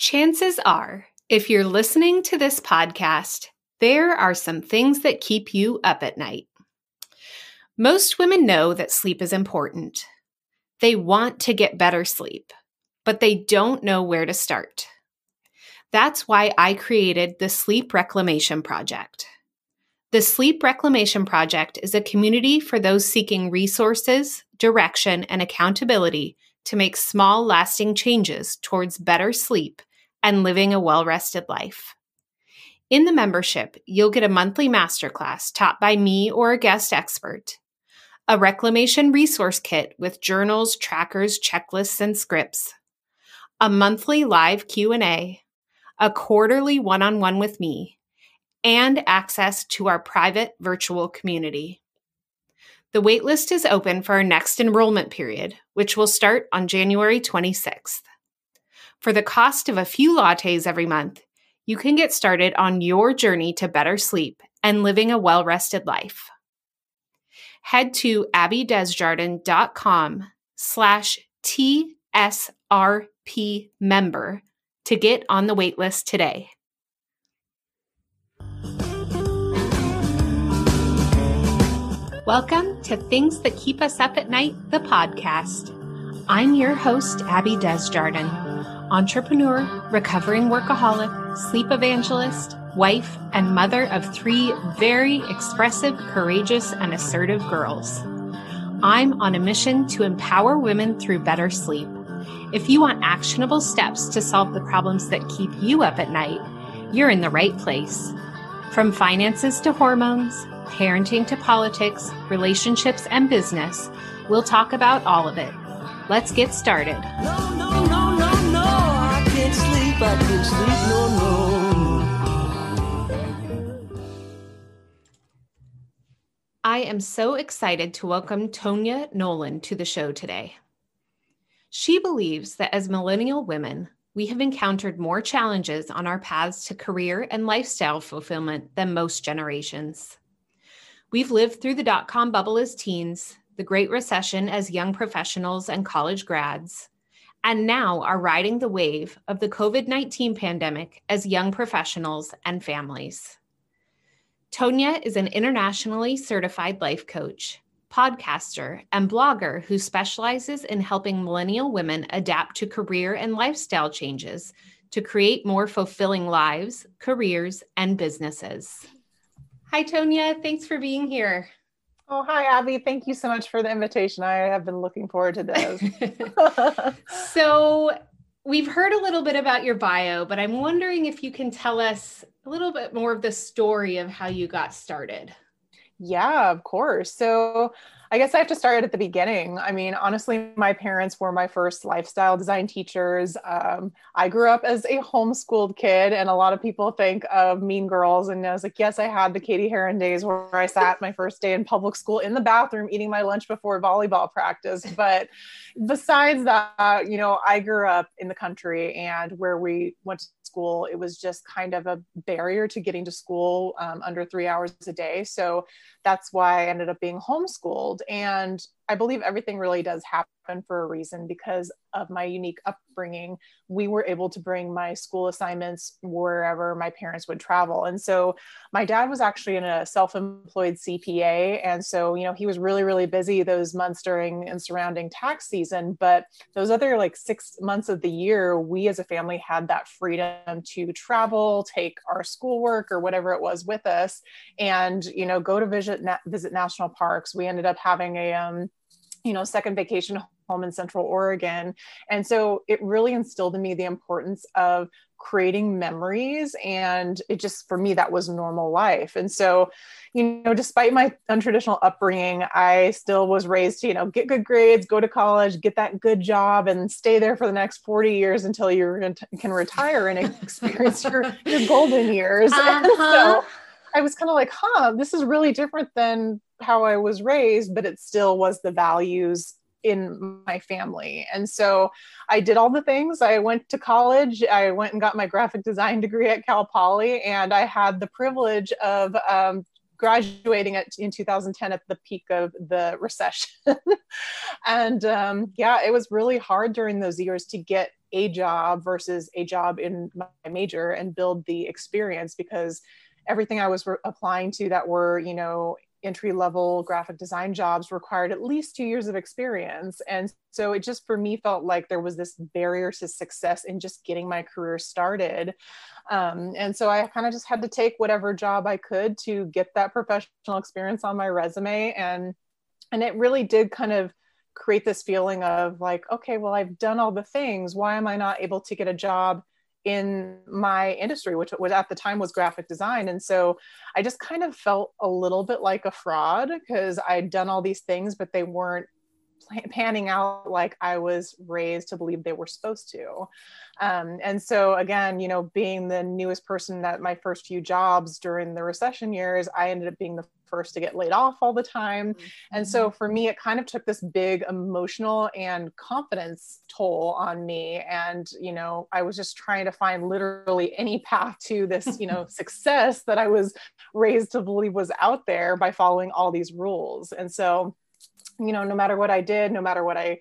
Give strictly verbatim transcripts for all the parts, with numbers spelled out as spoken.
Chances are, if you're listening to this podcast, there are some things that keep you up at night. Most women know that sleep is important. They want to get better sleep, but they don't know where to start. That's why I created the Sleep Reclamation Project. The Sleep Reclamation Project is a community for those seeking resources, direction, and accountability to make small, lasting changes towards better sleep and living a well-rested life. In the membership, you'll get a monthly masterclass taught by me or a guest expert, a reclamation resource kit with journals, trackers, checklists, and scripts, a monthly live Q and A, a quarterly one-on-one with me, and access to our private virtual community. The waitlist is open for our next enrollment period, which will start on January twenty-sixth. For the cost of a few lattes every month, you can get started on your journey to better sleep and living a well-rested life. Head to abbydesjardins.com slash TSRP member to get on the waitlist today. Welcome to Things That Keep Us Up at Night, the podcast. I'm your host, Abby Desjardins, entrepreneur, recovering workaholic, sleep evangelist, wife, and mother of three very expressive, courageous, and assertive girls. I'm on a mission to empower women through better sleep. If you want actionable steps to solve the problems that keep you up at night, you're in the right place. From finances to hormones, parenting to politics, relationships, and business. We'll talk about all of it. Let's get started. No, no, no, no, no. I can't sleep. I can't sleep. No, no, no. I am so excited to welcome Tonia Nolan to the show today. She believes that as millennial women, we have encountered more challenges on our paths to career and lifestyle fulfillment than most generations. We've lived through the dot-com bubble as teens, the Great Recession as young professionals and college grads, and now are riding the wave of the COVID nineteen pandemic as young professionals and families. Tonia is an internationally certified life coach, podcaster, and blogger who specializes in helping millennial women adapt to career and lifestyle changes to create more fulfilling lives, careers, and businesses. Hi, Tonia. Thanks for being here. Oh, hi, Abby. Thank you so much for the invitation. I have been looking forward to this. So we've heard a little bit about your bio, but I'm wondering if you can tell us a little bit more of the story of how you got started. Yeah, of course. So I guess I have to start at the beginning. I mean, honestly, my parents were my first lifestyle design teachers. Um, I grew up as a homeschooled kid, and a lot of people think of Mean Girls. And I was like, yes, I had the Katie Heron days where I sat my first day in public school in the bathroom, eating my lunch before volleyball practice. But besides that, you know, I grew up in the country, and where we went to school, it was just kind of a barrier to getting to school um, under three hours a day. So that's why I ended up being homeschooled. And I believe everything really does happen for a reason. Because of my unique upbringing, we were able to bring my school assignments wherever my parents would travel. And so my dad was actually in a self-employed C P A. And so, you know, he was really, really busy those months during and surrounding tax season. But those other like six months of the year, we as a family had that freedom to travel, take our schoolwork or whatever it was with us, and, you know, go to visit, na- visit national parks. We ended up having a, um, you know, second vacation home in Central Oregon. And so it really instilled in me the importance of creating memories. And it just, for me, that was normal life. And so, you know, despite my untraditional upbringing, I still was raised to, you know, get good grades, go to college, get that good job, and stay there for the next forty years until you can retire and experience your, your golden years. Uh-huh. And so I was kind of like, huh, this is really different than how I was raised, but it still was the values in my family. And so I did all the things. I went to college. I went and got my graphic design degree at Cal Poly, and I had the privilege of um, graduating at, in two thousand ten at the peak of the recession. and um, yeah, it was really hard during those years to get a job versus a job in my major and build the experience, because everything I was re- applying to that were, you know, entry-level graphic design jobs required at least two years of experience. And so it just, for me, felt like there was this barrier to success in just getting my career started. Um, and so I kind of just had to take whatever job I could to get that professional experience on my resume. And, and it really did kind of create this feeling of like, okay, well, I've done all the things. Why am I not able to get a job in my industry, which was at the time was graphic design? And so I just kind of felt a little bit like a fraud, because I'd done all these things, but they weren't panning out like I was raised to believe they were supposed to. Um, and so again, you know, being the newest person at my first few jobs during the recession years, I ended up being the first to get laid off all the time. And so for me, it kind of took this big emotional and confidence toll on me. And, you know, I was just trying to find literally any path to this, you know, success that I was raised to believe was out there by following all these rules. And so, you know, no matter what I did, no matter what I,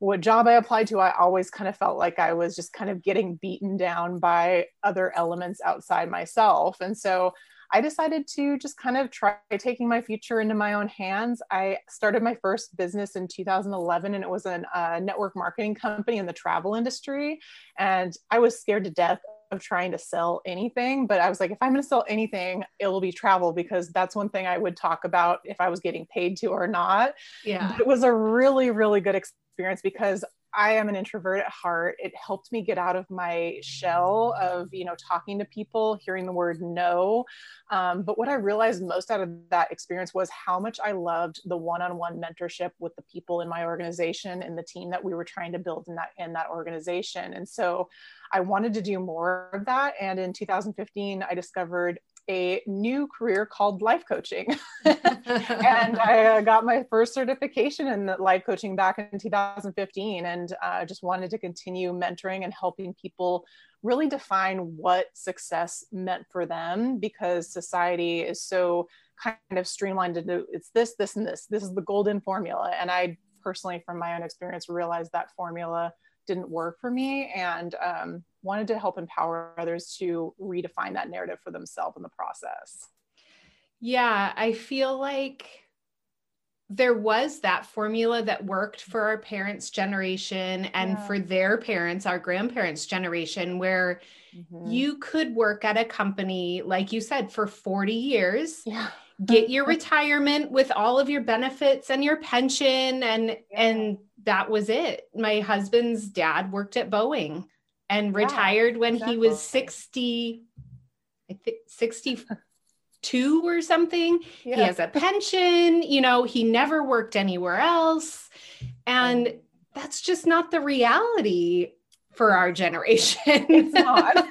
what job I applied to, I always kind of felt like I was just kind of getting beaten down by other elements outside myself. And so I decided to just kind of try taking my future into my own hands. I started my first business in two thousand eleven, and it was a uh, network marketing company in the travel industry. And I was scared to death of trying to sell anything, but I was like, if I'm going to sell anything, it will be travel, because that's one thing I would talk about if I was getting paid to or not. Yeah. But it was a really, really good experience, because I am an introvert at heart. It helped me get out of my shell of, you know, talking to people, hearing the word no. Um, but what I realized most out of that experience was how much I loved the one-on-one mentorship with the people in my organization and the team that we were trying to build in that, in that organization. And so I wanted to do more of that. And in two thousand fifteen, I discovered a new career called life coaching. And I uh, got my first certification in life coaching back in two thousand fifteen, and uh, just wanted to continue mentoring and helping people really define what success meant for them, because society is so kind of streamlined to do it's this, this, and this. This is the golden formula. And I personally, from my own experience, realized that formula didn't work for me, and um, wanted to help empower others to redefine that narrative for themselves in the process. Yeah, I feel like there was that formula that worked for our parents' generation and yeah. for their parents, our grandparents' generation, where mm-hmm. you could work at a company, like you said, for forty years, yeah. get your retirement with all of your benefits and your pension. And, yeah. and that was it. My husband's dad worked at Boeing and yeah, retired when exactly. he was sixty, I think sixty-two or something. Yeah. He has a pension, you know, he never worked anywhere else. And that's just not the reality for our generation. It's not.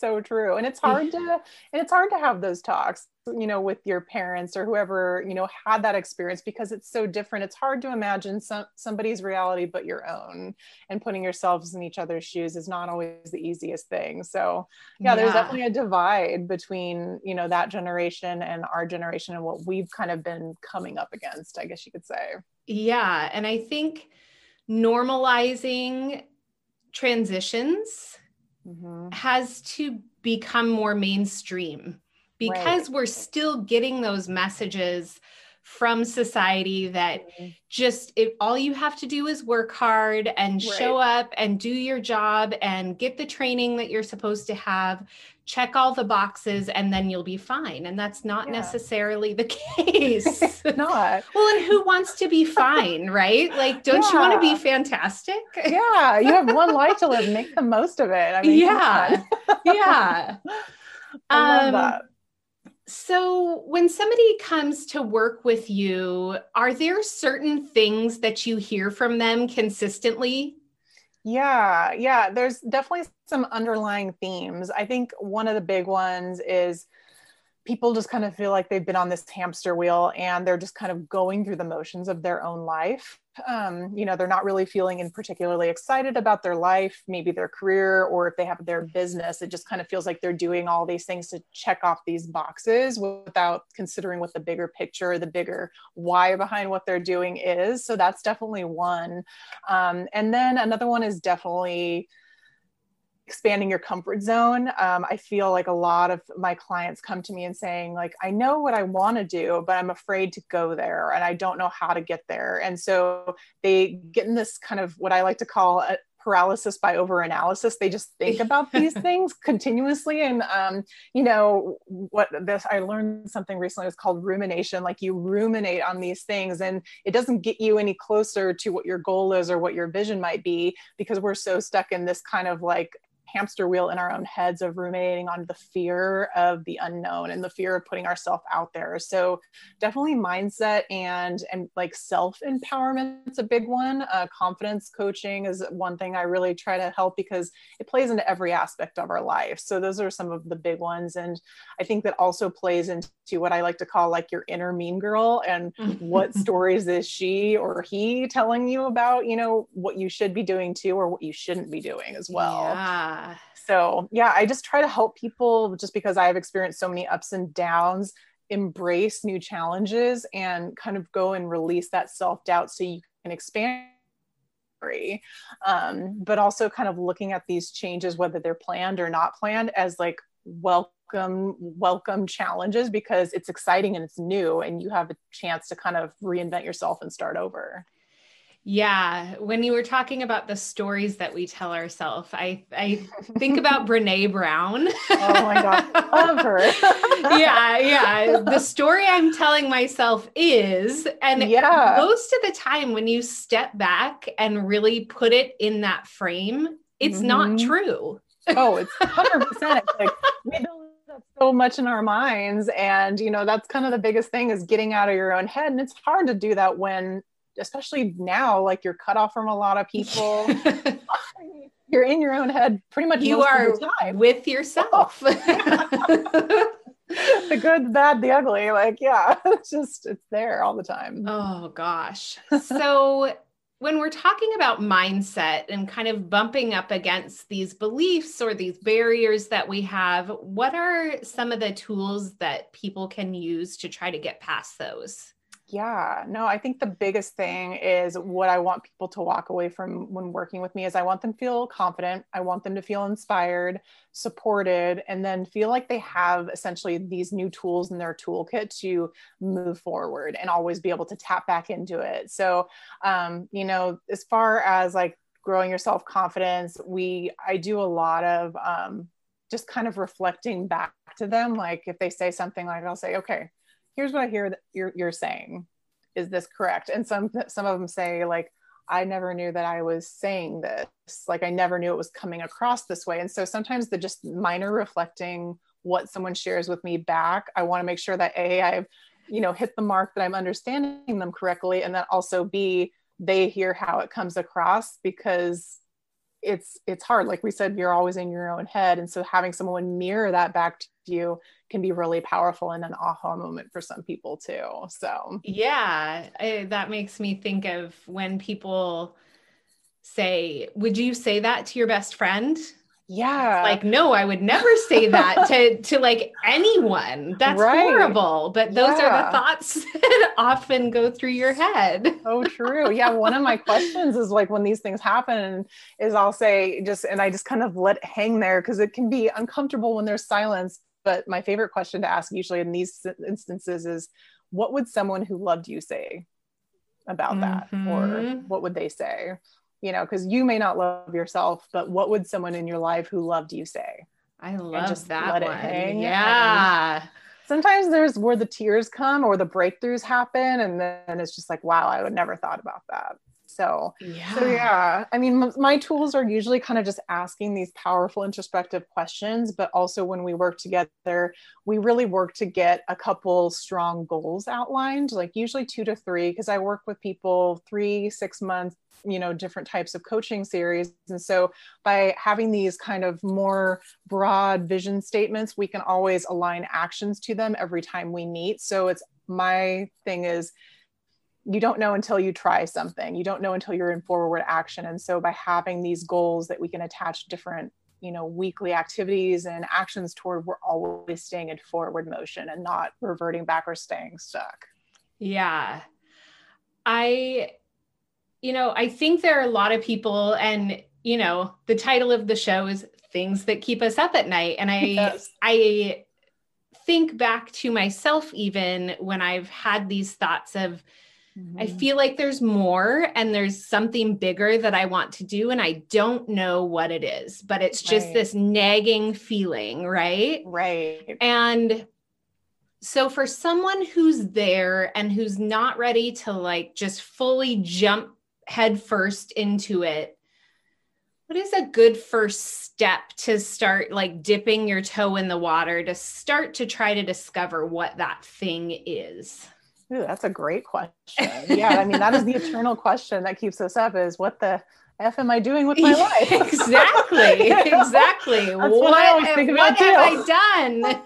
So true. And it's hard to, and it's hard to have those talks, you know, with your parents or whoever, you know, had that experience, because it's so different. It's hard to imagine some, somebody's reality, but your own, and putting yourselves in each other's shoes is not always the easiest thing. So yeah, yeah. there's definitely a divide between, you know, that generation and our generation and what we've kind of been coming up against, I guess you could say. Yeah. And I think normalizing transitions mm-hmm. has to become more mainstream, because right. we're still getting those messages from society that mm-hmm. just it, all you have to do is work hard and right. show up and do your job and get the training that you're supposed to have, check all the boxes, and then you'll be fine. And that's not yeah. necessarily the case. It's not. Well, and who wants to be fine, right? Like, don't yeah. you want to be fantastic? Yeah. You have one life to live. Make the most of it. I mean, yeah. yeah. I love um, that. So when somebody comes to work with you, are there certain things that you hear from them consistently? Yeah, yeah, there's definitely some underlying themes. I think one of the big ones is people just kind of feel like they've been on this hamster wheel and they're just kind of going through the motions of their own life. Um, you know, they're not really feeling in particularly excited about their life, maybe their career, or if they have their business, it just kind of feels like they're doing all these things to check off these boxes without considering what the bigger picture, the bigger why behind what they're doing is. So that's definitely one. Um, and then another one is definitely expanding your comfort zone. Um, I feel like a lot of my clients come to me and saying like, I know what I want to do, but I'm afraid to go there and I don't know how to get there. And so they get in this kind of what I like to call a paralysis by overanalysis. They just think about these things continuously. And, um, you know, what this, I learned something recently, it was called rumination. Like you ruminate on these things and it doesn't get you any closer to what your goal is or what your vision might be, because we're so stuck in this kind of like hamster wheel in our own heads of ruminating on the fear of the unknown and the fear of putting ourselves out there. So definitely mindset and, and like self-empowerment is a big one. Uh, confidence coaching is one thing I really try to help because it plays into every aspect of our life. So those are some of the big ones. And I think that also plays into what I like to call like your inner mean girl and what stories is she or he telling you about, you know, what you should be doing too, or what you shouldn't be doing as well. Yeah. So yeah, I just try to help people just because I've experienced so many ups and downs, embrace new challenges and kind of go and release that self-doubt so you can expand. Um, but also kind of looking at these changes, whether they're planned or not planned, as like welcome, welcome challenges, because it's exciting and it's new and you have a chance to kind of reinvent yourself and start over. Yeah. When you were talking about the stories that we tell ourselves, I, I think about Brené Brown. Oh my God. I love her. Yeah. Yeah. The story I'm telling myself is, and yeah. most of the time when you step back and really put it in that frame, it's mm-hmm. not true. Oh, it's one hundred percent. Like we don't so much in our minds. And, you know, that's kind of the biggest thing is getting out of your own head. And it's hard to do that when, especially now, like you're cut off from a lot of people. You're in your own head pretty much. You most are of the time. With yourself. The good, the bad, the ugly. Like, yeah, it's just, it's there all the time. Oh gosh. So when we're talking about mindset and kind of bumping up against these beliefs or these barriers that we have, what are some of the tools that people can use to try to get past those? Yeah, no, I think the biggest thing is what I want people to walk away from when working with me is I want them to feel confident. I want them to feel inspired, supported, and then feel like they have essentially these new tools in their toolkit to move forward and always be able to tap back into it. So, um, you know, as far as like growing your self-confidence, we, I do a lot of um, just kind of reflecting back to them. Like if they say something, like I'll say, okay, here's what I hear that you're, you're saying. Is this correct? And some, some of them say like, I never knew that I was saying this. Like, I never knew it was coming across this way. And so sometimes the just minor reflecting what someone shares with me back, I want to make sure that A, I've, you know, hit the mark, that I'm understanding them correctly. And then also B, they hear how it comes across, because it's, it's hard. Like we said, you're always in your own head. And so having someone mirror that back to you can be really powerful and an aha moment for some people too. So yeah, I, that makes me think of when people say, would you say that to your best friend? Yeah. Like, no, I would never say that to, to like anyone. That's right. Horrible. But those yeah. are the thoughts that often go through your head. Oh, true. Yeah. One of my questions is like, when these things happen is I'll say just, and I just kind of let it hang there, because it can be uncomfortable when there's silence. But my favorite question to ask usually in these instances is, what would someone who loved you say about mm-hmm. that? Or what would they say? You know, because you may not love yourself, but what would someone in your life who loved you say? I love just that let one. It hang. Yeah. And sometimes there's where the tears come or the breakthroughs happen. And then it's just like, wow, I would never thought about that. So yeah, so yeah. I mean, m- my tools are usually kind of just asking these powerful introspective questions, but also when we work together, we really work to get a couple strong goals outlined, like usually two to three, because I work with people three, six months, you know, different types of coaching series. And so by having these kind of more broad vision statements, we can always align actions to them every time we meet. So it's, my thing is, you don't know until you try something. You don't know until you're in forward action. And so by having these goals that we can attach different, you know, weekly activities and actions toward, we're always staying in forward motion and not reverting back or staying stuck. Yeah. I, you know, I think there are a lot of people, and, you know, the title of the show is Things That Keep Us Up at Night. And I, yes. I think back to myself, even when I've had these thoughts of, I feel like there's more and there's something bigger that I want to do. And I don't know what it is, but it's just right. this nagging feeling, right? Right. And so for someone who's there and who's not ready to like just fully jump headfirst into it, what is a good first step to start like dipping your toe in the water to start to try to discover what that thing is? Ooh, that's a great question. Yeah. I mean, that is the eternal question that keeps us up is what the F am I doing with my life? Exactly. You know? Exactly. What, what, I am, what have I done?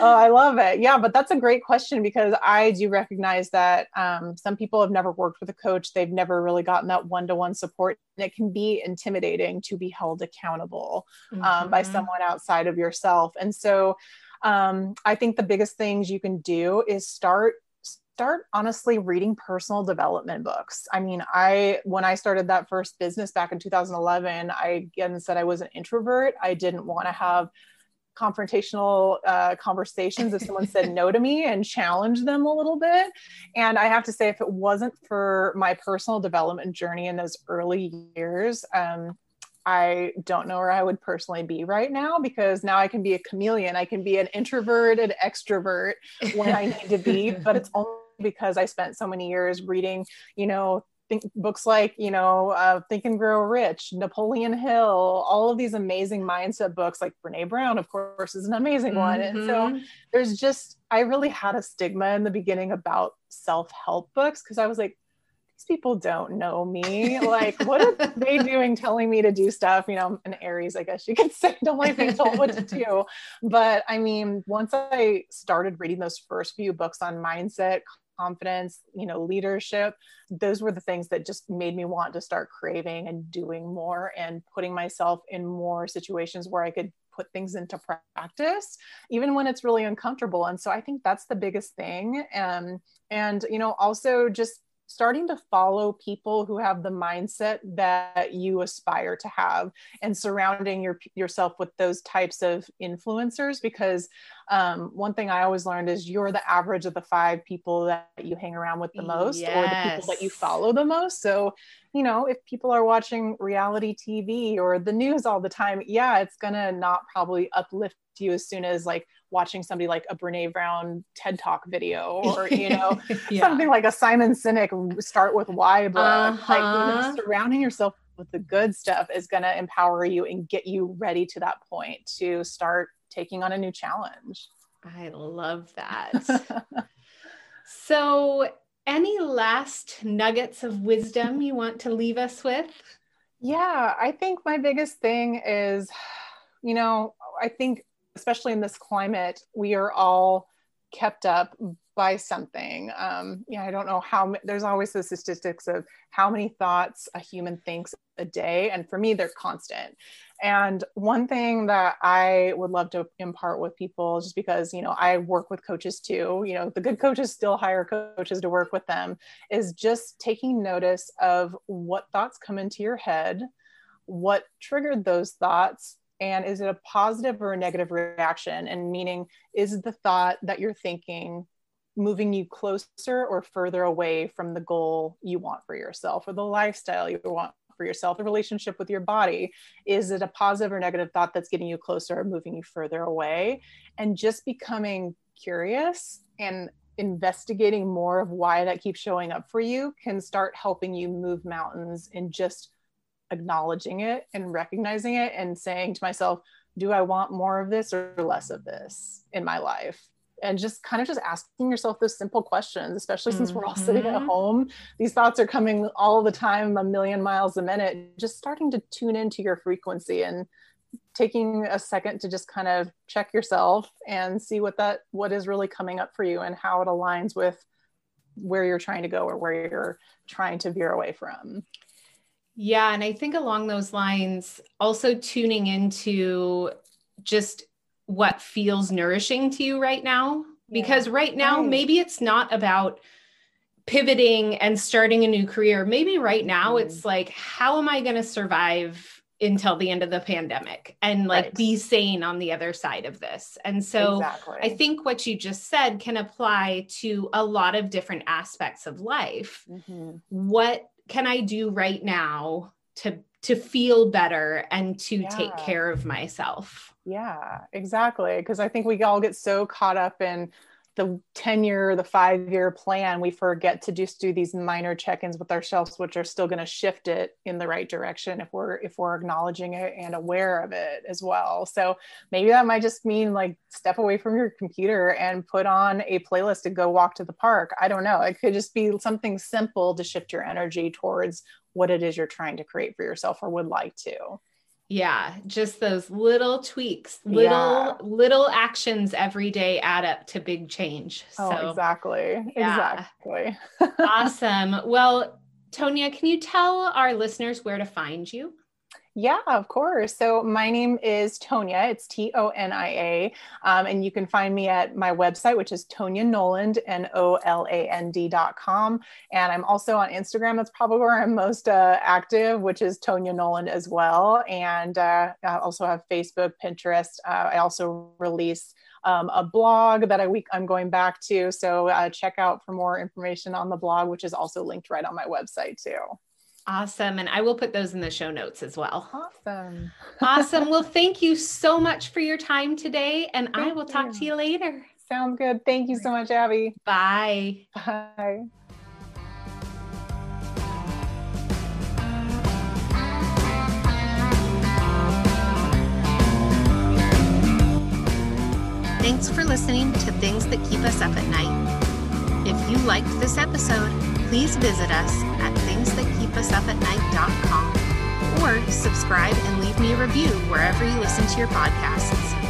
Oh, I love it. Yeah. But that's a great question because I do recognize that um, some people have never worked with a coach. They've never really gotten that one-to-one support. And it can be intimidating to be held accountable um, mm-hmm. by someone outside of yourself. And so Um, I think the biggest things you can do is start, start honestly reading personal development books. I mean, I, when I started that first business back in two thousand eleven, I again said I was an introvert. I didn't want to have confrontational uh, conversations if someone said no to me and challenged them a little bit. And I have to say, if it wasn't for my personal development journey in those early years, um, I don't know where I would personally be right now, because now I can be a chameleon. I can be an introverted extrovert when I need to be, but it's only because I spent so many years reading, you know, think, books like, you know, uh, Think and Grow Rich, Napoleon Hill, all of these amazing mindset books, like Brené Brown, of course, is an amazing one. Mm-hmm. And so there's just, I really had a stigma in the beginning about self-help books, because I was like, these people don't know me. Like, what are they doing telling me to do stuff? You know, an Aries, I guess you could say, don't like being told what to do. But I mean, once I started reading those first few books on mindset, confidence, you know, leadership, those were the things that just made me want to start craving and doing more and putting myself in more situations where I could put things into practice, even when it's really uncomfortable. And so I think that's the biggest thing. Um, and, you know, also just starting to follow people who have the mindset that you aspire to have and surrounding your, yourself with those types of influencers, because um, one thing I always learned is you're the average of the five people that you hang around with the most. Yes. Or the people that you follow the most. So, you know, if people are watching reality T V or the news all the time, yeah, it's gonna not probably uplift you as soon as like watching somebody like a Brené Brown TED Talk video, or, you know, yeah. something like a Simon Sinek Start With Why book. Uh-huh. Like, you know, surrounding yourself with the good stuff is going to empower you and get you ready to that point to start taking on a new challenge. I love that. So any last nuggets of wisdom you want to leave us with? Yeah, I think my biggest thing is, you know, I think especially in this climate, we are all kept up by something. Um, yeah, I don't know how, there's always the statistics of how many thoughts a human thinks a day. And for me, they're constant. And one thing that I would love to impart with people, just because, you know, I work with coaches too, you know, the good coaches still hire coaches to work with them, is just taking notice of what thoughts come into your head, what triggered those thoughts, and is it a positive or a negative reaction? And meaning, is the thought that you're thinking moving you closer or further away from the goal you want for yourself, or the lifestyle you want for yourself, the relationship with your body? Is it a positive or negative thought that's getting you closer or moving you further away? And just becoming curious and investigating more of why that keeps showing up for you can start helping you move mountains in just acknowledging it and recognizing it and saying to myself, do I want more of this or less of this in my life? And just kind of just asking yourself those simple questions, especially since mm-hmm. we're all sitting at home. These thoughts are coming all the time, a million miles a minute, just starting to tune into your frequency and taking a second to just kind of check yourself and see what that, what is really coming up for you and how it aligns with where you're trying to go or where you're trying to veer away from. Yeah. And I think along those lines, also tuning into just what feels nourishing to you right now, because yeah. right now, right. maybe it's not about pivoting and starting a new career. Maybe right now mm. it's like, how am I going to survive until the end of the pandemic and like right. be sane on the other side of this? And so exactly. I think what you just said can apply to a lot of different aspects of life. Mm-hmm. What can I do right now to, to feel better and to yeah. take care of myself? Yeah, exactly. Because I think we all get so caught up in the ten year, the five year plan, we forget to just do these minor check-ins with ourselves, which are still going to shift it in the right direction if we're, if we're acknowledging it and aware of it as well. So maybe that might just mean like step away from your computer and put on a playlist to go walk to the park. I don't know. It could just be something simple to shift your energy towards what it is you're trying to create for yourself or would like to. Yeah. Just those little tweaks, little, yeah. little actions every day add up to big change. So, oh, exactly. Yeah. Exactly. Awesome. Well, Tonia, can you tell our listeners where to find you? Yeah, of course. So my name is Tonia. It's T O N I A. Um, and you can find me at my website, which is Tonia Noland, N O L A N D dot com. And I'm also on Instagram. That's probably where I'm most uh, active, which is Tonia Noland as well. And uh, I also have Facebook, Pinterest. Uh, I also release Um, a blog that I week I'm going back to. So uh, check out for more information on the blog, which is also linked right on my website too. Awesome. And I will put those in the show notes as well. Awesome. Awesome. Well, thank you so much for your time today. And thank I will talk you. to you later. Sounds good. Thank you so much, Abby. Bye. Bye. Thanks for listening to Things That Keep Us Up at Night. If you liked this episode, please visit us at things that keep us up at night dot com or subscribe and leave me a review wherever you listen to your podcasts.